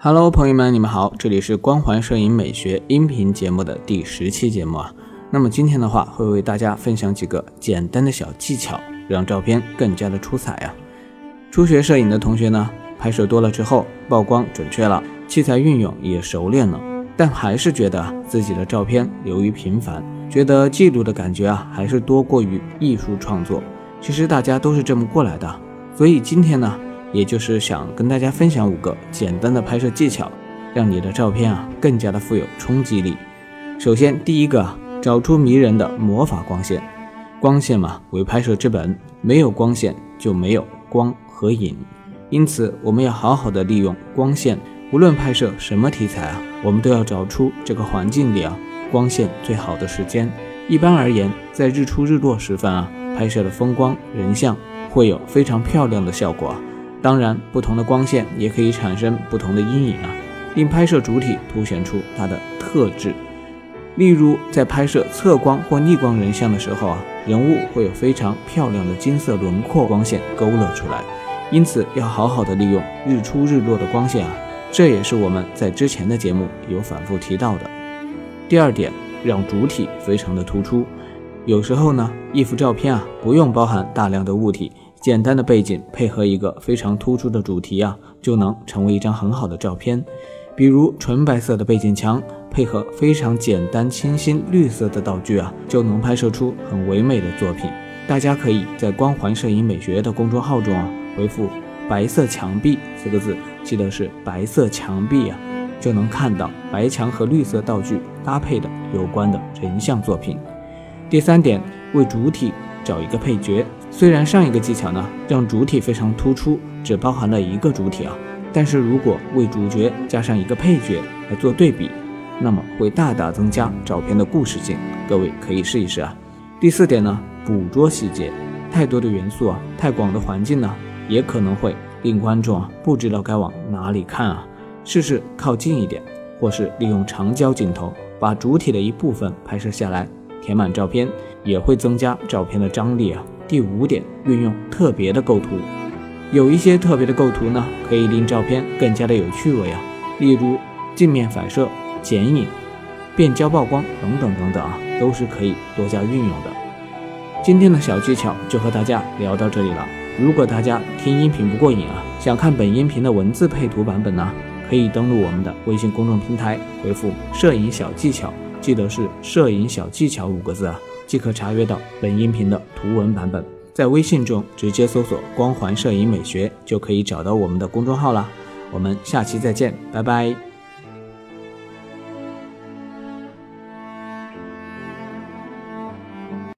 Hello， 朋友们，你们好，这里是光环摄影美学音频节目的第10期节目啊。那么今天的话，会为大家分享几个简单的小技巧，让照片更加的出彩啊。初学摄影的同学呢，拍摄多了之后，曝光准确了，器材运用也熟练了，但还是觉得自己的照片流于平凡，觉得记录的感觉啊，还是多过于艺术创作。其实大家都是这么过来的，所以今天呢，也就是想跟大家分享5个简单的拍摄技巧，让你的照片啊更加的富有冲击力。首先第一个，找出迷人的魔法光线。光线嘛，为拍摄之本，没有光线就没有光和影，因此我们要好好的利用光线。无论拍摄什么题材啊，我们都要找出这个环境里啊光线最好的时间。一般而言，在日出日落时分啊，拍摄的风光人像会有非常漂亮的效果啊。当然，不同的光线也可以产生不同的阴影啊，令拍摄主体凸显出它的特质。例如，在拍摄侧光或逆光人像的时候啊，人物会有非常漂亮的金色轮廓光线勾勒出来，因此要好好的利用日出日落的光线啊，这也是我们在之前的节目有反复提到的。第二点，让主体非常的突出。有时候呢，一幅照片啊，不用包含大量的物体，简单的背景配合一个非常突出的主题啊，就能成为一张很好的照片。比如纯白色的背景墙配合非常简单清新绿色的道具啊，就能拍摄出很唯美的作品。大家可以在光环摄影美学的公众号中啊，回复白色墙壁这个字，记得是白色墙壁啊，就能看到白墙和绿色道具搭配的有关的人像作品。第三点，为主体找一个配角。虽然上一个技巧呢，让主体非常突出，只包含了一个主体啊，但是如果为主角加上一个配角来做对比，那么会大大增加照片的故事性，各位可以试一试啊。第4点呢，捕捉细节。太多的元素啊，太广的环境呢，也可能会令观众啊不知道该往哪里看啊。试试靠近一点，或是利用长焦镜头把主体的一部分拍摄下来，填满照片，也会增加照片的张力啊。第5点，运用特别的构图。有一些特别的构图呢，可以令照片更加的有趣味啊，例如镜面反射、剪影、变焦曝光等等等等啊，都是可以多加运用的。今天的小技巧就和大家聊到这里了。如果大家听音频不过瘾啊，想看本音频的文字配图版本呢，可以登录我们的微信公众平台，回复摄影小技巧，记得是摄影小技巧5个字啊，即可查阅到本音频的图文版本。在微信中直接搜索光环摄影美学，就可以找到我们的公众号啦。我们下期再见，拜拜。